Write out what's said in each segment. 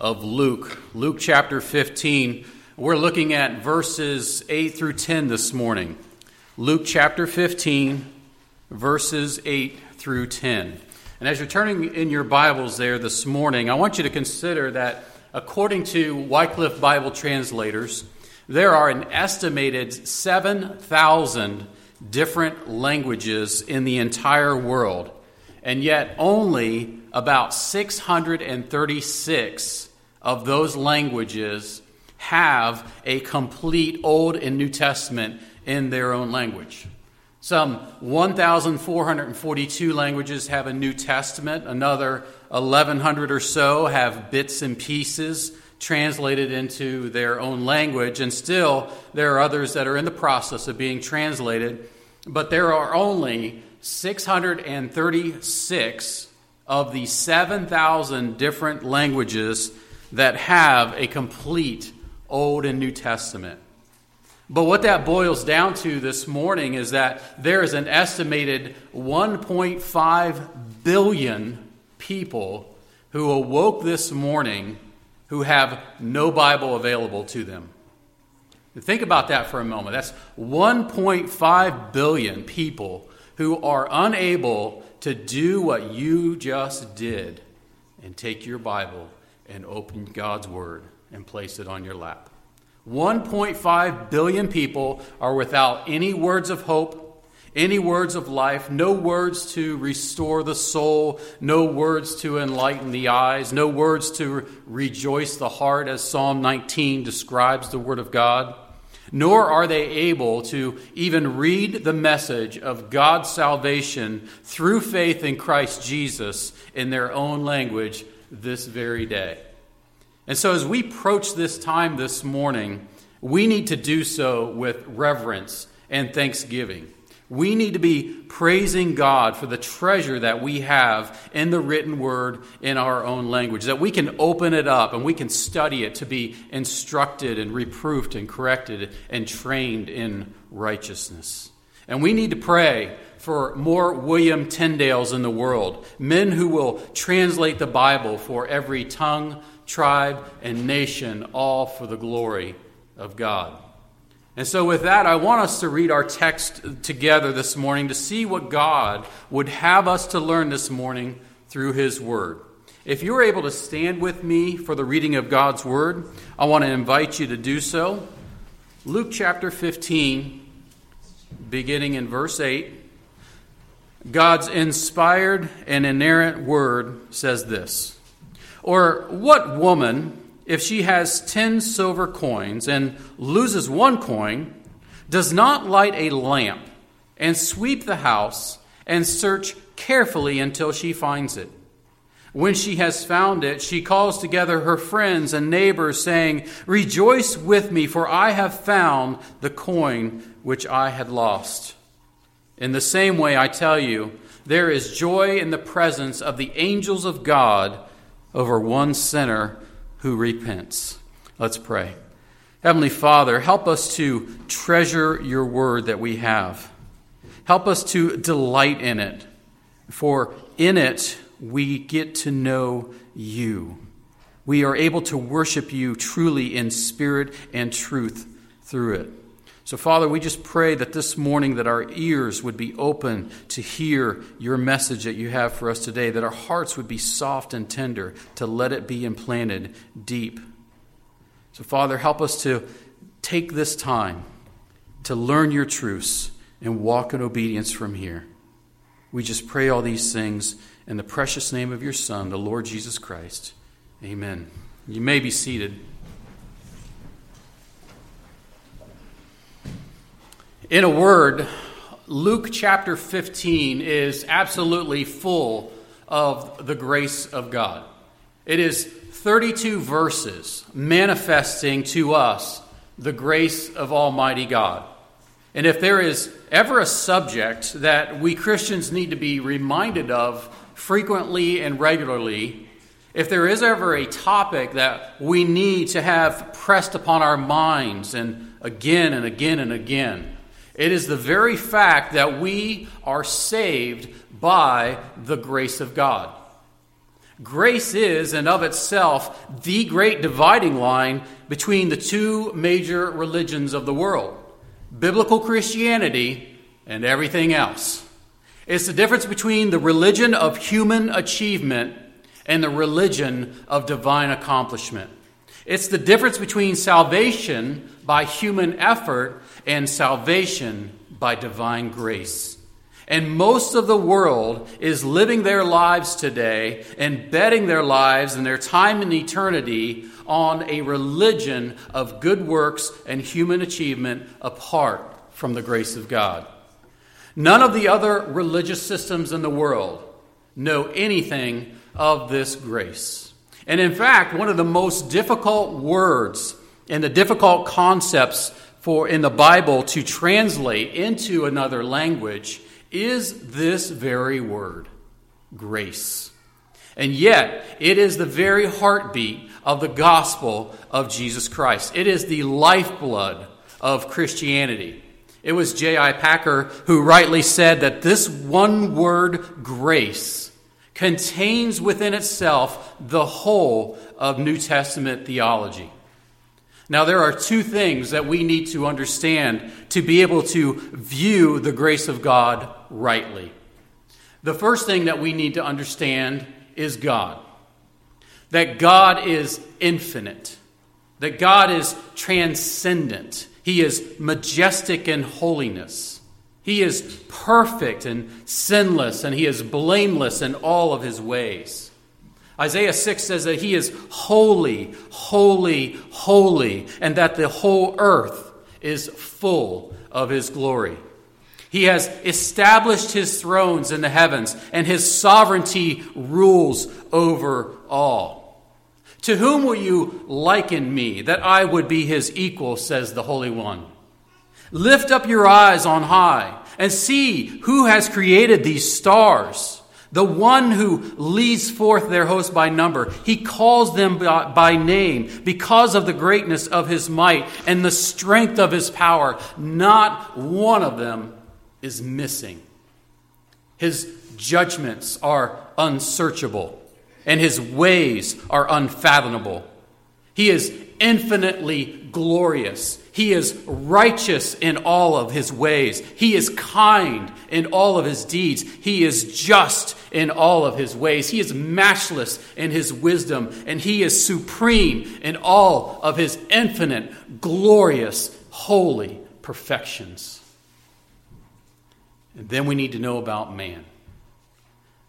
of Luke. Luke chapter 15. We're looking at verses 8 through 10 this morning. Luke chapter 15, verses 8 through 10. And as you're turning in your Bibles there this morning, I want you to consider that according to Wycliffe Bible Translators, there are an estimated 7,000 different languages in the entire world, and yet only about 636 of those languages have a complete Old and New Testament in their own language. Some 1,442 languages have a New Testament. Another 1,100 or so have bits and pieces translated into their own language. And still, there are others that are in the process of being translated. But there are only 636 of the 7,000 different languages that have a complete Old and New Testament. But what that boils down to this morning is that there is an estimated 1.5 billion people who awoke this morning who have no Bible available to them. Think about that for a moment. That's 1.5 billion people who are unable to do what you just did and take your Bible and open God's Word and place it on your lap. 1.5 billion people are without any words of hope, any words of life, no words to restore the soul, no words to enlighten the eyes, no words to rejoice the heart, as Psalm 19 describes the Word of God. Nor are they able to even read the message of God's salvation through faith in Christ Jesus in their own language this very day. And so as we approach this time this morning, we need to do so with reverence and thanksgiving. We need to be praising God for the treasure that we have in the written word in our own language, that we can open it up and we can study it to be instructed and reproofed and corrected and trained in righteousness. And we need to pray for more William Tyndales in the world, men who will translate the Bible for every tongue, tribe, and nation, all for the glory of God. And so with that, I want us to read our text together this morning to see what God would have us to learn this morning through His Word. If you're able to stand with me for the reading of God's Word, I want to invite you to do so. Luke chapter 15, beginning in verse 8, God's inspired and inerrant Word says this: "Or what woman, if she has 10 silver coins and loses one coin, does not light a lamp and sweep the house and search carefully until she finds it? When she has found it, she calls together her friends and neighbors, saying, 'Rejoice with me, for I have found the coin which I had lost.' In the same way, I tell you, there is joy in the presence of the angels of God over one sinner who repents." Let's pray. Heavenly Father, help us to treasure your word that we have. Help us to delight in it, for in it we get to know you. We are able to worship you truly in spirit and truth through it. So, Father, we just pray that this morning that our ears would be open to hear your message that you have for us today, that our hearts would be soft and tender to let it be implanted deep. So, Father, help us to take this time to learn your truths and walk in obedience from here. We just pray all these things in the precious name of your Son, the Lord Jesus Christ. Amen. You may be seated. In a word, Luke chapter 15 is absolutely full of the grace of God. It is 32 verses manifesting to us the grace of Almighty God. And if there is ever a subject that we Christians need to be reminded of frequently and regularly, if there is ever a topic that we need to have pressed upon our minds and again and again and again, it is the very fact that we are saved by the grace of God. Grace is, and of itself, the great dividing line between the two major religions of the world, biblical Christianity and everything else. It's the difference between the religion of human achievement and the religion of divine accomplishment. It's the difference between salvation by human effort and salvation by divine grace. And most of the world is living their lives today and betting their lives and their time in eternity on a religion of good works and human achievement apart from the grace of God. None of the other religious systems in the world know anything of this grace. And in fact, one of the most difficult words and the difficult concepts for in the Bible to translate into another language is this very word, grace. And yet, it is the very heartbeat of the gospel of Jesus Christ. It is the lifeblood of Christianity. It was J.I. Packer who rightly said that this one word, grace, contains within itself the whole of New Testament theology. Now, there are two things that we need to understand to be able to view the grace of God rightly. The first thing that we need to understand is God. That God is infinite. That God is transcendent. He is majestic in holiness. He is perfect and sinless, and he is blameless in all of his ways. Isaiah 6 says that he is holy, holy, holy, and that the whole earth is full of his glory. He has established his thrones in the heavens, and his sovereignty rules over all. To whom will you liken me, that I would be his equal, says the Holy One. Lift up your eyes on high, and see who has created these stars. The one who leads forth their host by number. He calls them by name because of the greatness of his might and the strength of his power. Not one of them is missing. His judgments are unsearchable, and his ways are unfathomable. He is infinitely glorious. He is righteous in all of his ways. He is kind in all of his deeds. He is just in all of his ways. He is matchless in his wisdom. And he is supreme in all of his infinite, glorious, holy perfections. And then we need to know about man.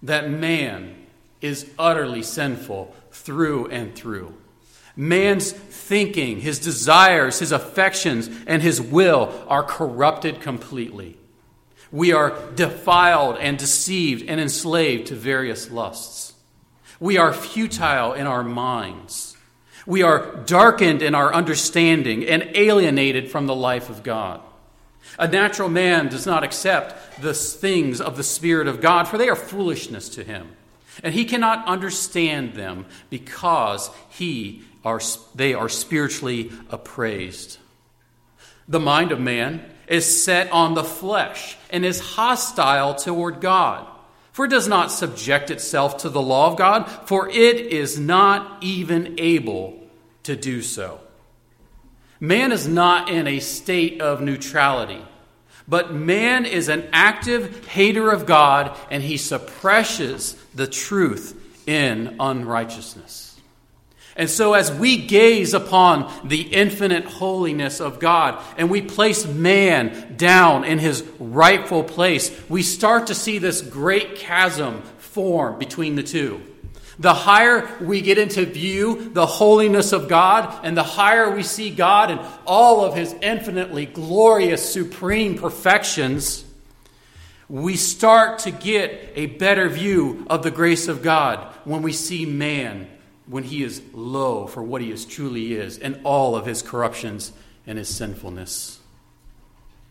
That man is utterly sinful through and through. Man's thinking, his desires, his affections, and his will are corrupted completely. We are defiled and deceived and enslaved to various lusts. We are futile in our minds. We are darkened in our understanding and alienated from the life of God. A natural man does not accept the things of the Spirit of God, for they are foolishness to him. And he cannot understand them because they are spiritually appraised. The mind of man is set on the flesh and is hostile toward God, for it does not subject itself to the law of God, for it is not even able to do so. Man is not in a state of neutrality, but man is an active hater of God, and he suppresses the truth in unrighteousness. And so as we gaze upon the infinite holiness of God and we place man down in his rightful place, we start to see this great chasm form between the two. The higher we get into view the holiness of God, and the higher we see God and all of his infinitely glorious, supreme perfections, we start to get a better view of the grace of God when we see man, when he is low for what he is truly is, and all of his corruptions and his sinfulness.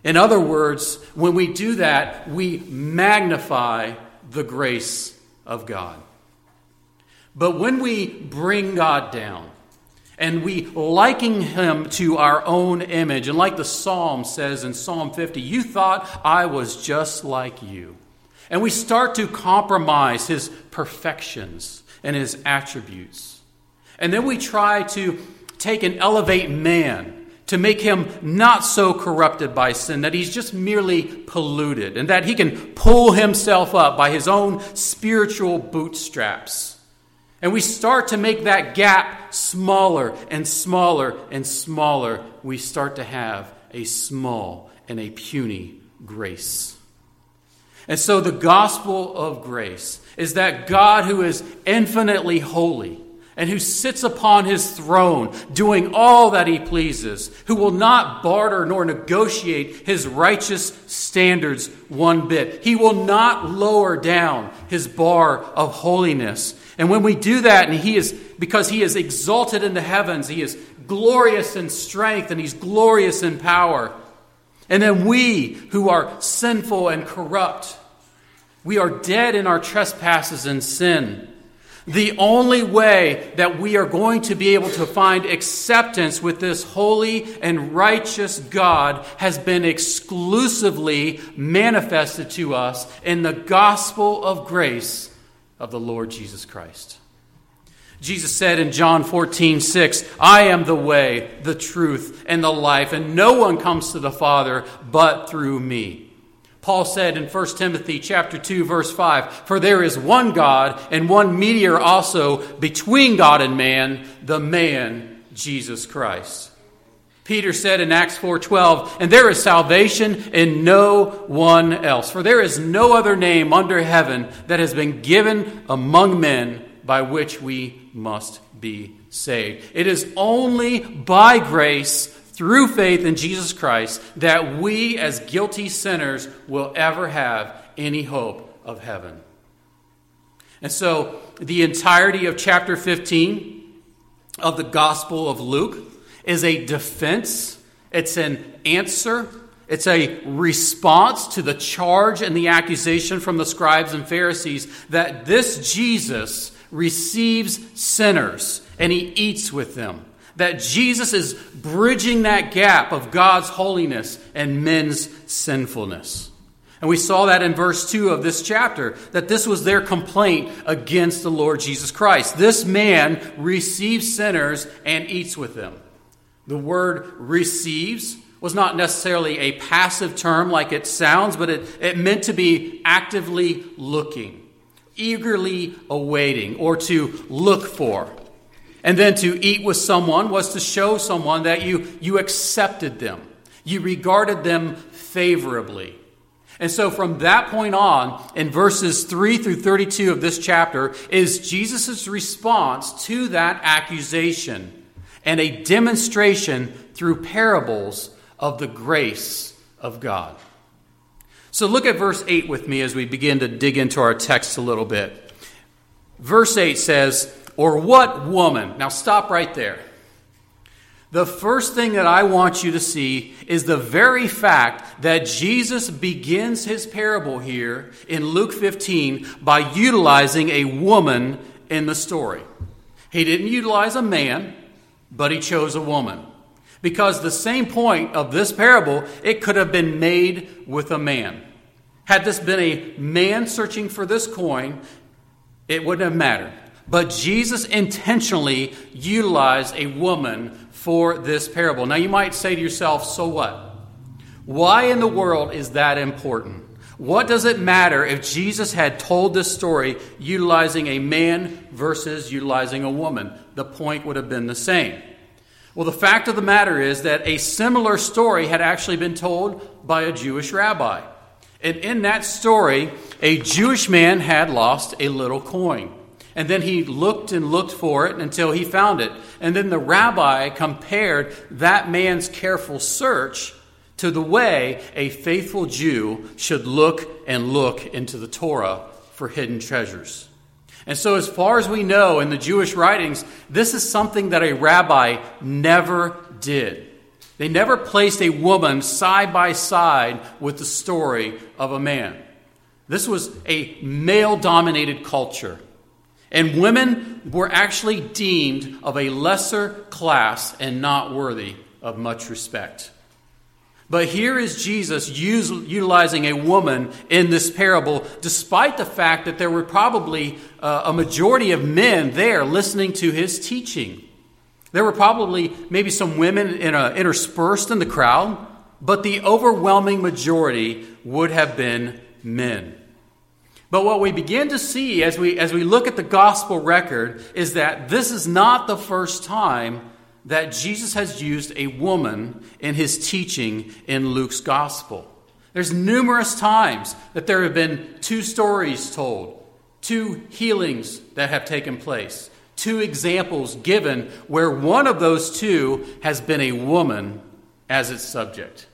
In other words, when we do that, we magnify the grace of God. But when we bring God down, and we liken him to our own image, and like the Psalm says in Psalm 50, you thought I was just like you. And we start to compromise his perfections, and his attributes. And then we try to take and elevate man to make him not so corrupted by sin that he's just merely polluted and that he can pull himself up by his own spiritual bootstraps. And we start to make that gap smaller and smaller and smaller. We start to have a small and a puny grace. And so the gospel of grace is that God, who is infinitely holy and who sits upon his throne doing all that he pleases, who will not barter nor negotiate his righteous standards one bit. He will not lower down his bar of holiness. And when we do that, and because he is exalted in the heavens, he is glorious in strength and he's glorious in power. And then we who are sinful and corrupt, we are dead in our trespasses and sin. The only way that we are going to be able to find acceptance with this holy and righteous God has been exclusively manifested to us in the gospel of grace of the Lord Jesus Christ. Jesus said in John 14:6, "I am the way, the truth, and the life, and no one comes to the Father but through me." Paul said in 1 Timothy chapter 2, verse 5, "For there is one God and one mediator also between God and man, the man, Jesus Christ." Peter said in Acts 4:12, "And there is salvation in no one else, for there is no other name under heaven that has been given among men by which we must be saved." It is only by grace, through faith in Jesus Christ, that we as guilty sinners will ever have any hope of heaven. And so the entirety of chapter 15 of the Gospel of Luke is a defense. It's an answer. It's a response to the charge and the accusation from the scribes and Pharisees that this Jesus receives sinners and he eats with them. That Jesus is bridging that gap of God's holiness and men's sinfulness. And we saw that in verse 2 of this chapter, that this was their complaint against the Lord Jesus Christ. This man receives sinners and eats with them. The word receives was not necessarily a passive term like it sounds, but it meant to be actively looking, eagerly awaiting, or to look for. And then to eat with someone was to show someone that you accepted them. You regarded them favorably. And so from that point on, in verses 3 through 32 of this chapter, is Jesus' response to that accusation and a demonstration through parables of the grace of God. So look at verse 8 with me as we begin to dig into our text a little bit. Verse 8 says, "Or what woman?" Now stop right there. The first thing that I want you to see is the very fact that Jesus begins his parable here in Luke 15 by utilizing a woman in the story. He didn't utilize a man, but he chose a woman. Because the same point of this parable, it could have been made with a man. Had this been a man searching for this coin, it wouldn't have mattered. But Jesus intentionally utilized a woman for this parable. Now you might say to yourself, so what? Why in the world is that important? What does it matter if Jesus had told this story utilizing a man versus utilizing a woman? The point would have been the same. Well, the fact of the matter is that a similar story had actually been told by a Jewish rabbi. And in that story, a Jewish man had lost a little coin. And then he looked and looked for it until he found it. And then the rabbi compared that man's careful search to the way a faithful Jew should look and look into the Torah for hidden treasures. And so as far as we know in the Jewish writings, this is something that a rabbi never did. They never placed a woman side by side with the story of a man. This was a male-dominated culture. And women were actually deemed of a lesser class and not worthy of much respect. But here is Jesus utilizing a woman in this parable, despite the fact that there were probably a majority of men there listening to his teaching. There were probably maybe some women interspersed in the crowd, but the overwhelming majority would have been men. But what we begin to see as we look at the gospel record is that this is not the first time that Jesus has used a woman in his teaching in Luke's gospel. There's numerous times that there have been two stories told, two healings that have taken place, two examples given where one of those two has been a woman as its subject.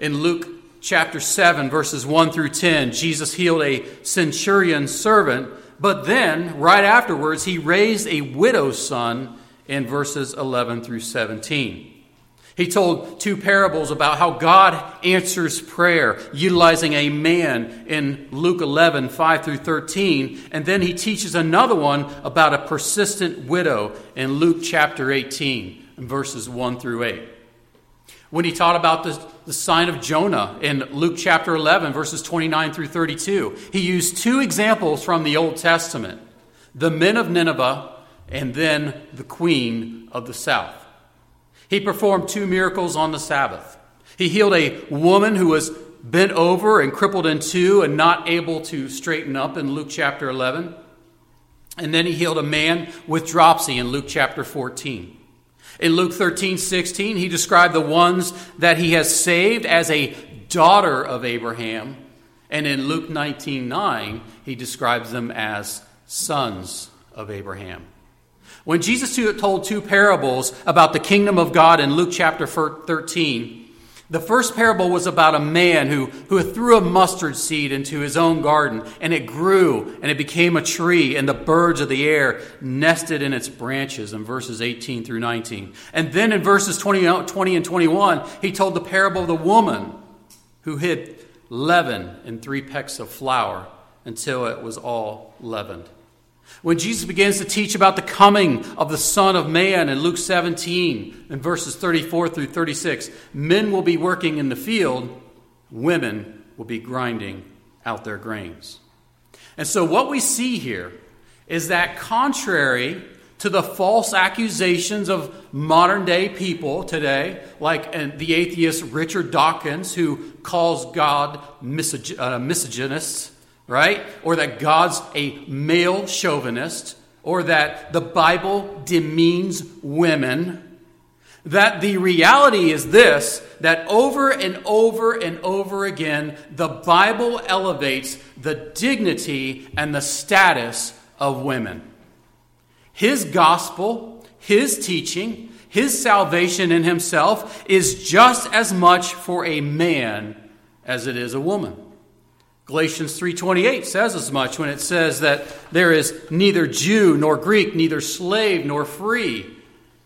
In Luke chapter 7, verses 1 through 10, Jesus healed a centurion's servant, but then, right afterwards, he raised a widow's son in verses 11 through 17. He told two parables about how God answers prayer, utilizing a man in Luke 11, 5 through 13. And then he teaches another one about a persistent widow in Luke chapter 18, verses 1 through 8. When he taught about the sign of Jonah in Luke chapter 11, verses 29 through 32, he used two examples from the Old Testament, the men of Nineveh and then the queen of the south. He performed two miracles on the Sabbath. He healed a woman who was bent over and crippled in two and not able to straighten up in Luke chapter 11. And then he healed a man with dropsy in Luke chapter 14. In Luke 13:16, he described the ones that he has saved as a daughter of Abraham. And in Luke 19:9, he describes them as sons of Abraham. When Jesus told two parables about the kingdom of God in Luke chapter 13, the first parable was about a man who threw a mustard seed into his own garden, and it grew, and it became a tree, and the birds of the air nested in its branches in verses 18 through 19. And then in verses 20 and 21, he told the parable of the woman who hid leaven in 3 pecks of flour until it was all leavened. When Jesus begins to teach about the coming of the Son of Man in Luke 17, in verses 34 through 36, men will be working in the field, women will be grinding out their grains. And so what we see here is that contrary to the false accusations of modern-day people today, like the atheist Richard Dawkins, who calls God misogynist, right? Or that God's a male chauvinist, or that the Bible demeans women, that the reality is this, that over and over and over again, the Bible elevates the dignity and the status of women. His gospel, his teaching, his salvation in himself is just as much for a man as it is a woman. Galatians 3:28 says as much when it says that there is neither Jew nor Greek, neither slave nor free.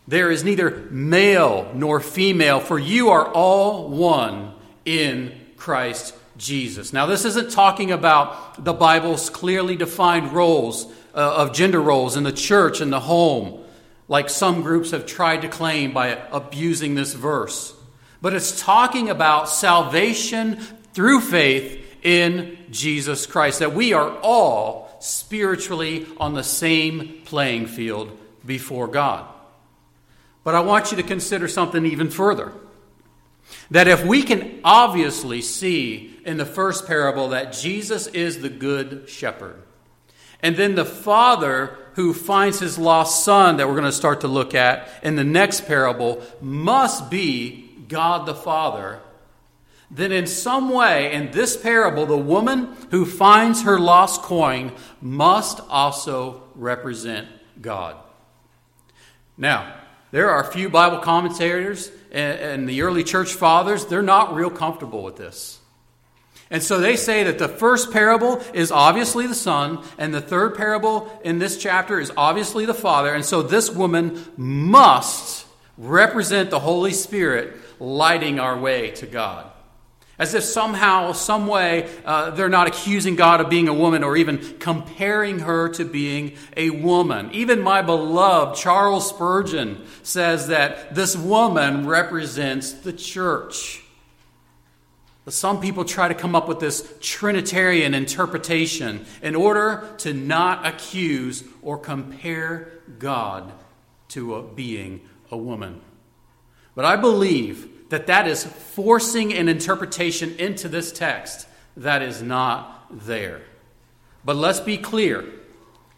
There is neither male nor female, for you are all one in Christ Jesus. Now, this isn't talking about the Bible's clearly defined roles of gender roles in the church and the home, like some groups have tried to claim by abusing this verse. But it's talking about salvation through faith in Jesus Christ, that we are all spiritually on the same playing field before God. But I want you to consider something even further. That if we can obviously see in the first parable that Jesus is the good shepherd, and then the father who finds his lost son that we're going to start to look at in the next parable must be God the Father, then in some way, in this parable, the woman who finds her lost coin must also represent God. Now, there are a few Bible commentators and the early church fathers, they're not real comfortable with this. And so they say that the first parable is obviously the son, and the third parable in this chapter is obviously the father. And so this woman must represent the Holy Spirit lighting our way to God. As if somehow, some way, they're not accusing God of being a woman or even comparing her to being a woman. Even my beloved Charles Spurgeon says that this woman represents the church. Some people try to come up with this Trinitarian interpretation in order to not accuse or compare God to being a woman. But I believe that is forcing an interpretation into this text that is not there. But let's be clear.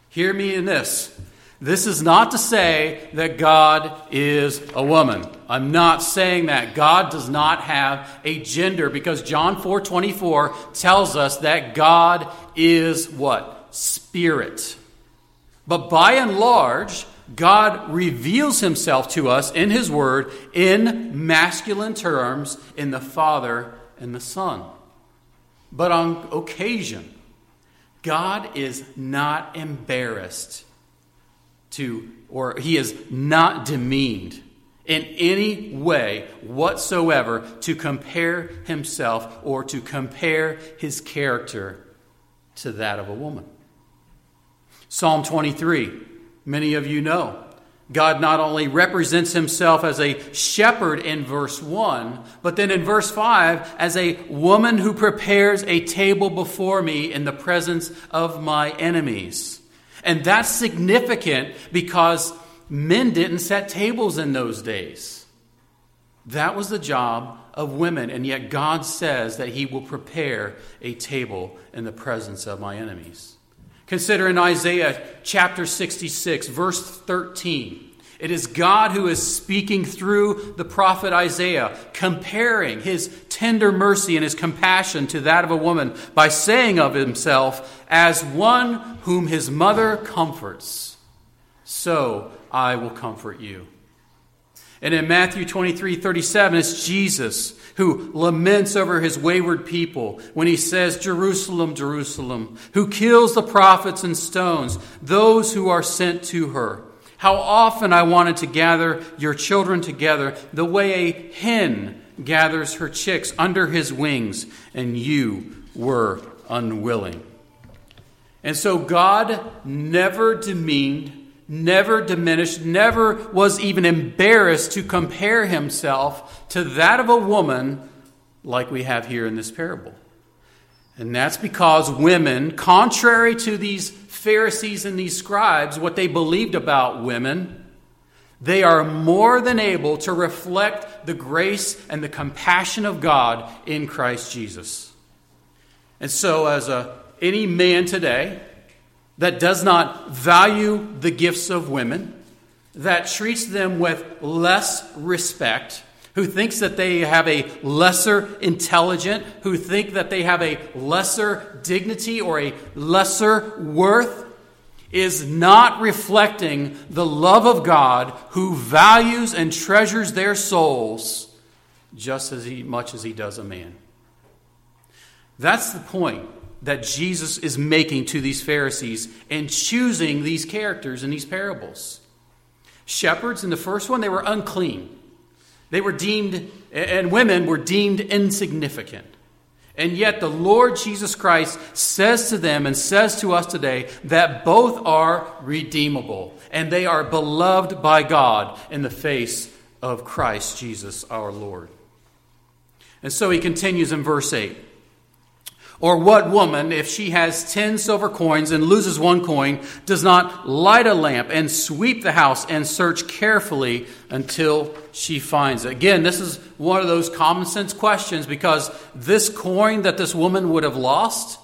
Hear me in this. This is not to say that God is a woman. I'm not saying that. God does not have a gender, because John 4:24 tells us that God is what? Spirit. But by and large, God reveals himself to us in his word in masculine terms in the Father and the Son. But on occasion, God is not embarrassed he is not demeaned in any way whatsoever to compare himself or to compare his character to that of a woman. Psalm 23, many of you know, God not only represents himself as a shepherd in verse 1, but then in verse 5, as a woman who prepares a table before me in the presence of my enemies. And that's significant because men didn't set tables in those days. That was the job of women. And yet God says that he will prepare a table in the presence of my enemies. Consider in Isaiah chapter 66, verse 13. It is God who is speaking through the prophet Isaiah, comparing his tender mercy and his compassion to that of a woman by saying of himself, as one whom his mother comforts, so I will comfort you. And in Matthew 23:37, it's Jesus who laments over his wayward people when he says, Jerusalem, Jerusalem, who kills the prophets and stones, those who are sent to her. How often I wanted to gather your children together, the way a hen gathers her chicks under his wings, and you were unwilling. And so God never demeaned, never diminished, never was even embarrassed to compare himself to that of a woman like we have here in this parable. And that's because women, contrary to these Pharisees and these scribes, what they believed about women, they are more than able to reflect the grace and the compassion of God in Christ Jesus. And so as any man today that does not value the gifts of women, that treats them with less respect, who thinks that they have a lesser intelligence, who think that they have a lesser dignity or a lesser worth, is not reflecting the love of God, who values and treasures their souls just as much as he does a man. That's the point that Jesus is making to these Pharisees in choosing these characters in these parables. Shepherds, in the first one, they were unclean. They were deemed, and women were deemed insignificant. And yet the Lord Jesus Christ says to them and says to us today that both are redeemable, and they are beloved by God in the face of Christ Jesus our Lord. And so he continues in verse 8. Or what woman, if she has 10 silver coins and loses one coin, does not light a lamp and sweep the house and search carefully until she finds it? Again, this is one of those common sense questions, because this coin that this woman would have lost,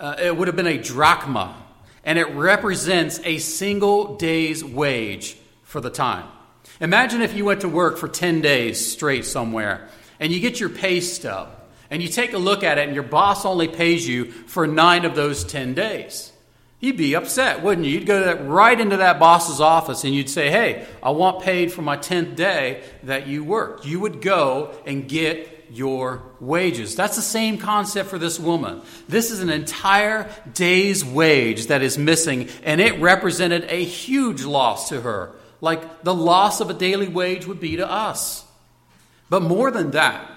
it would have been a drachma, and it represents a single day's wage for the time. Imagine if you went to work for 10 days straight somewhere and you get your pay stub. And you take a look at it, and your boss only pays you for 9 of those 10 days. You'd be upset, wouldn't you? You'd go right into that boss's office, and you'd say, hey, I want paid for my 10th day that you worked. You would go and get your wages. That's the same concept for this woman. This is an entire day's wage that is missing, and it represented a huge loss to her, like the loss of a daily wage would be to us. But more than that,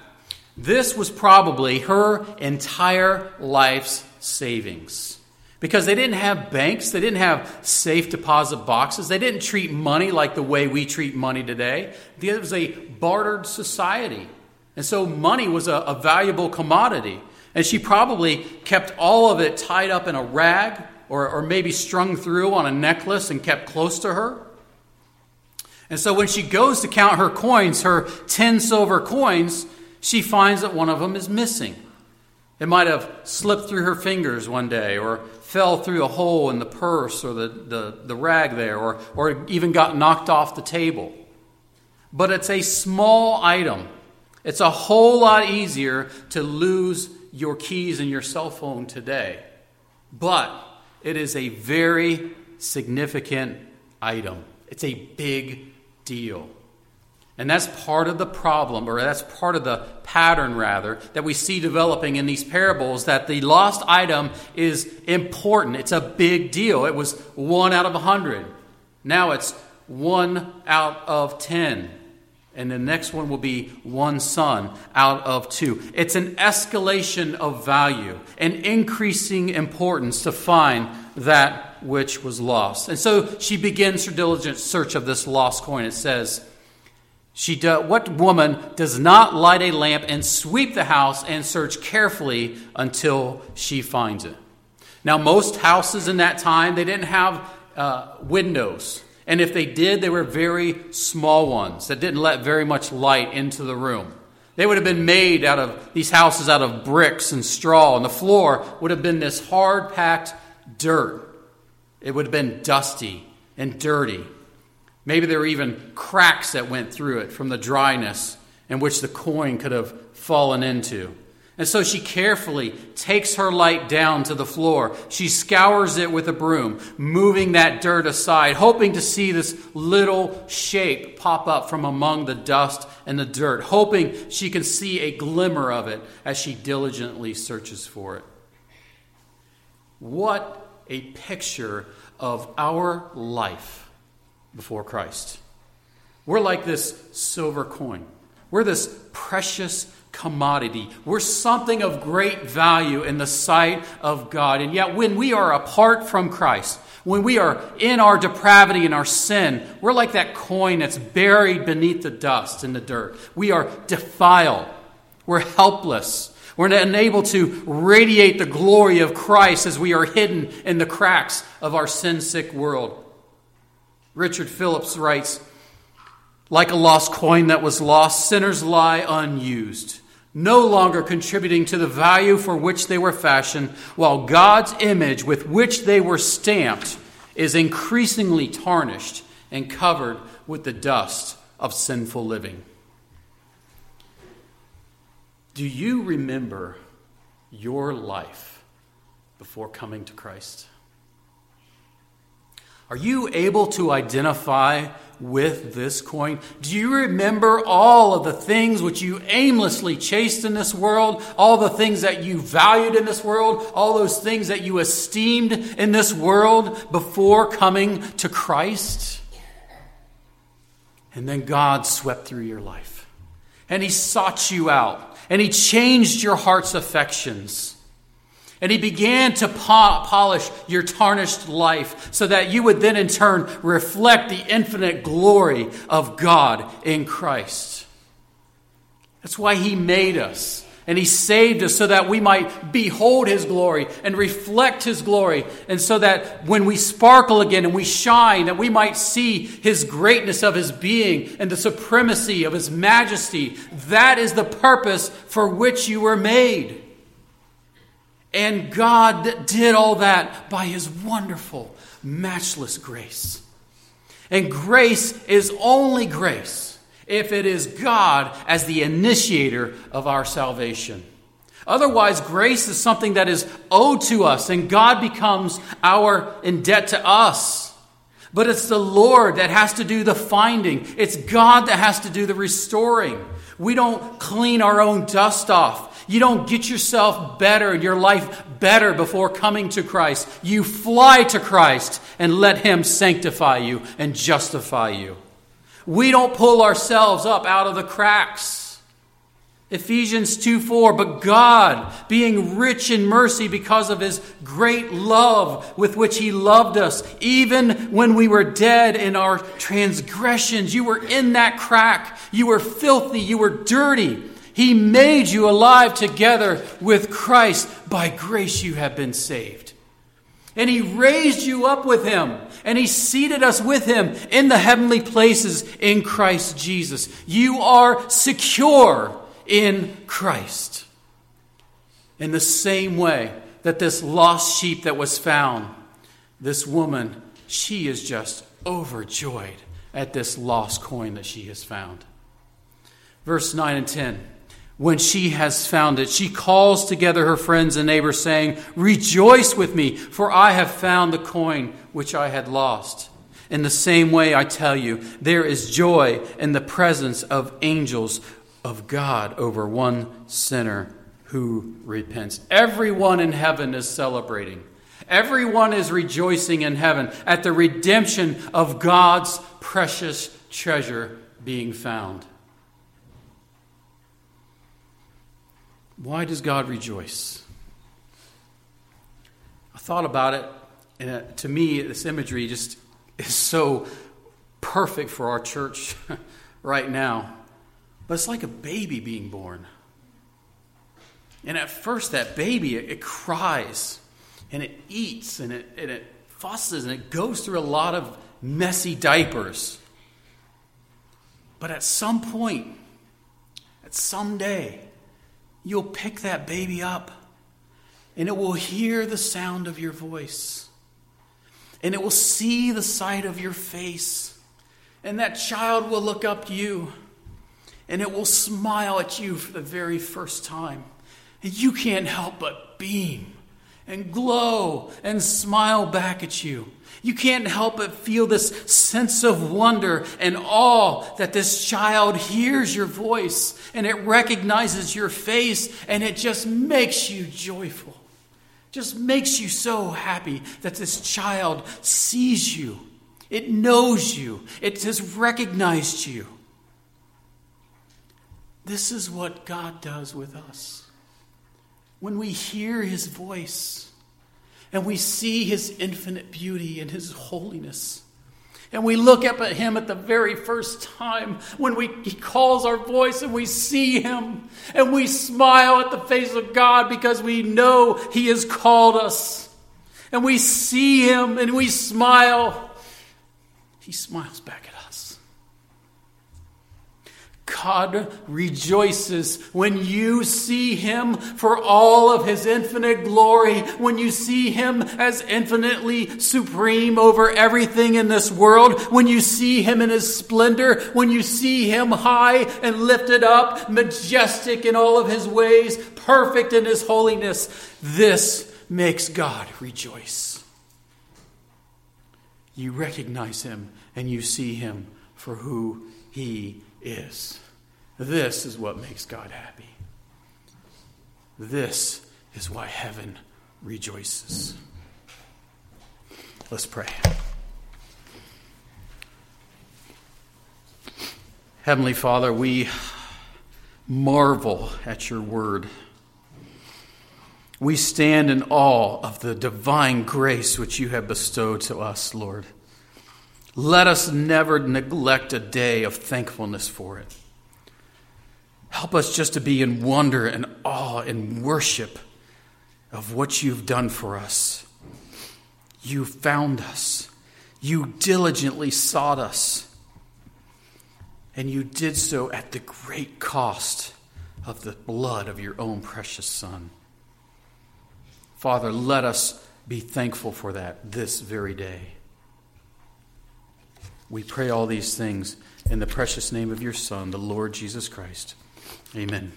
this was probably her entire life's savings, because they didn't have banks. They didn't have safe deposit boxes. They didn't treat money like the way we treat money today. It was a bartered society. And so money was a valuable commodity. And she probably kept all of it tied up in a rag or maybe strung through on a necklace and kept close to her. And so when she goes to count her coins, her 10 silver coins, she finds that one of them is missing. It might have slipped through her fingers one day or fell through a hole in the purse or the rag there or even got knocked off the table. But it's a small item. It's a whole lot easier to lose your keys and your cell phone today. But it is a very significant item. It's a big deal. And that's part of the problem, or that's part of the pattern, rather, that we see developing in these parables, that the lost item is important. It's a big deal. It was 1 out of 100. Now it's 1 out of 10. And the next one will be 1 son out of 2. It's an escalation of value, an increasing importance to find that which was lost. And so she begins her diligent search of this lost coin. It says, what woman does not light a lamp and sweep the house and search carefully until she finds it? Now, most houses in that time, they didn't have windows. And if they did, they were very small ones that didn't let very much light into the room. They would have been made out of these houses out of bricks and straw, and the floor would have been this hard-packed dirt. It would have been dusty and dirty. Maybe there were even cracks that went through it from the dryness in which the coin could have fallen into. And so she carefully takes her light down to the floor. She scours it with a broom, moving that dirt aside, hoping to see this little shape pop up from among the dust and the dirt, hoping she can see a glimmer of it as she diligently searches for it. What a picture of our life before Christ. We're like this silver coin. We're this precious commodity. We're something of great value in the sight of God. And yet when we are apart from Christ, when we are in our depravity and our sin, we're like that coin that's buried beneath the dust and the dirt. We are defiled. We're helpless. We're unable to radiate the glory of Christ as we are hidden in the cracks of our sin-sick world. Richard Phillips writes, like a lost coin that was lost, sinners lie unused, no longer contributing to the value for which they were fashioned, while God's image with which they were stamped is increasingly tarnished and covered with the dust of sinful living. Do you remember your life before coming to Christ? Are you able to identify with this coin? Do you remember all of the things which you aimlessly chased in this world? All the things that you valued in this world? All those things that you esteemed in this world before coming to Christ? And then God swept through your life. And He sought you out. And He changed your heart's affections. And He began to polish your tarnished life so that you would then in turn reflect the infinite glory of God in Christ. That's why He made us and He saved us so that we might behold His glory and reflect His glory. And so that when we sparkle again and we shine, that we might see His greatness of His being and the supremacy of His majesty. That is the purpose for which you were made. And God did all that by His wonderful, matchless grace. And grace is only grace if it is God as the initiator of our salvation. Otherwise, grace is something that is owed to us, and God becomes in debt to us. But it's the Lord that has to do the finding. It's God that has to do the restoring. We don't clean our own dust off. You don't get yourself better, your life better before coming to Christ. You fly to Christ and let Him sanctify you and justify you. We don't pull ourselves up out of the cracks. Ephesians 2:4, but God, being rich in mercy because of His great love with which He loved us, even when we were dead in our transgressions, you were in that crack. You were filthy. You were dirty. He made you alive together with Christ. By grace you have been saved. And he raised you up with him. And he seated us with him in the heavenly places in Christ Jesus. You are secure in Christ. In the same way that this lost sheep that was found, this woman, she is just overjoyed at this lost coin that she has found. Verse 9 and 10. When she has found it, she calls together her friends and neighbors, saying, "Rejoice with me, for I have found the coin which I had lost." In the same way, I tell you, there is joy in the presence of angels of God over one sinner who repents. Everyone in heaven is celebrating. Everyone is rejoicing in heaven at the redemption of God's precious treasure being found. Why does God rejoice? I thought about it, and to me, this imagery just is so perfect for our church right now. But it's like a baby being born. And at first, that baby, it cries, and it eats, and it fusses, and it goes through a lot of messy diapers. But at some point, at some day, you'll pick that baby up, and it will hear the sound of your voice, and it will see the sight of your face, and that child will look up to you, and it will smile at you for the very first time. And you can't help but beam and glow and smile back at you. You can't help but feel this sense of wonder and awe that this child hears your voice and it recognizes your face, and it just makes you joyful. Just makes you so happy that this child sees you. It knows you. It has recognized you. This is what God does with us. When we hear his voice and we see his infinite beauty and his holiness, and we look up at him at the very first time when he calls our voice, and we see him, and we smile at the face of God because we know he has called us, and we see him and we smile, he smiles back at us. God rejoices when you see him for all of his infinite glory, when you see him as infinitely supreme over everything in this world, when you see him in his splendor, when you see him high and lifted up, majestic in all of his ways, perfect in his holiness. This makes God rejoice. You recognize him and you see him for who he is. This is what makes God happy. This is why heaven rejoices. Let's pray. Heavenly Father, we marvel at your word. We stand in awe of the divine grace which you have bestowed to us, Lord. Let us never neglect a day of thankfulness for it. Help us just to be in wonder and awe and worship of what you've done for us. You found us. You diligently sought us. And you did so at the great cost of the blood of your own precious Son. Father, let us be thankful for that this very day. We pray all these things in the precious name of your Son, the Lord Jesus Christ. Amen.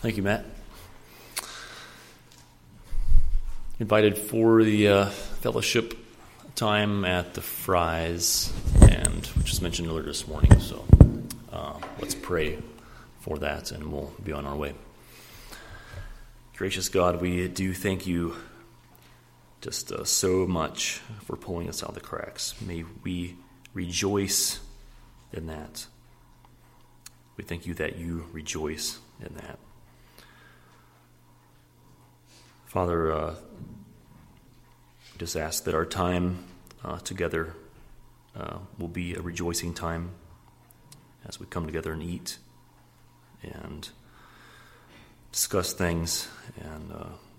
Thank you, Matt. Invited for the fellowship time at the Fries, and which was mentioned earlier this morning, so. Let's pray for that, and we'll be on our way. Gracious God, we do thank you just so much for pulling us out of the cracks. May we rejoice in that. We thank you that you rejoice in that. Father, just ask that our time together will be a rejoicing time as we come together and eat and discuss things, and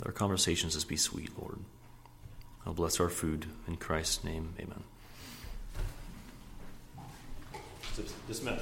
our conversations just be sweet, Lord. I'll bless our food in Christ's name. Amen. Dismissed.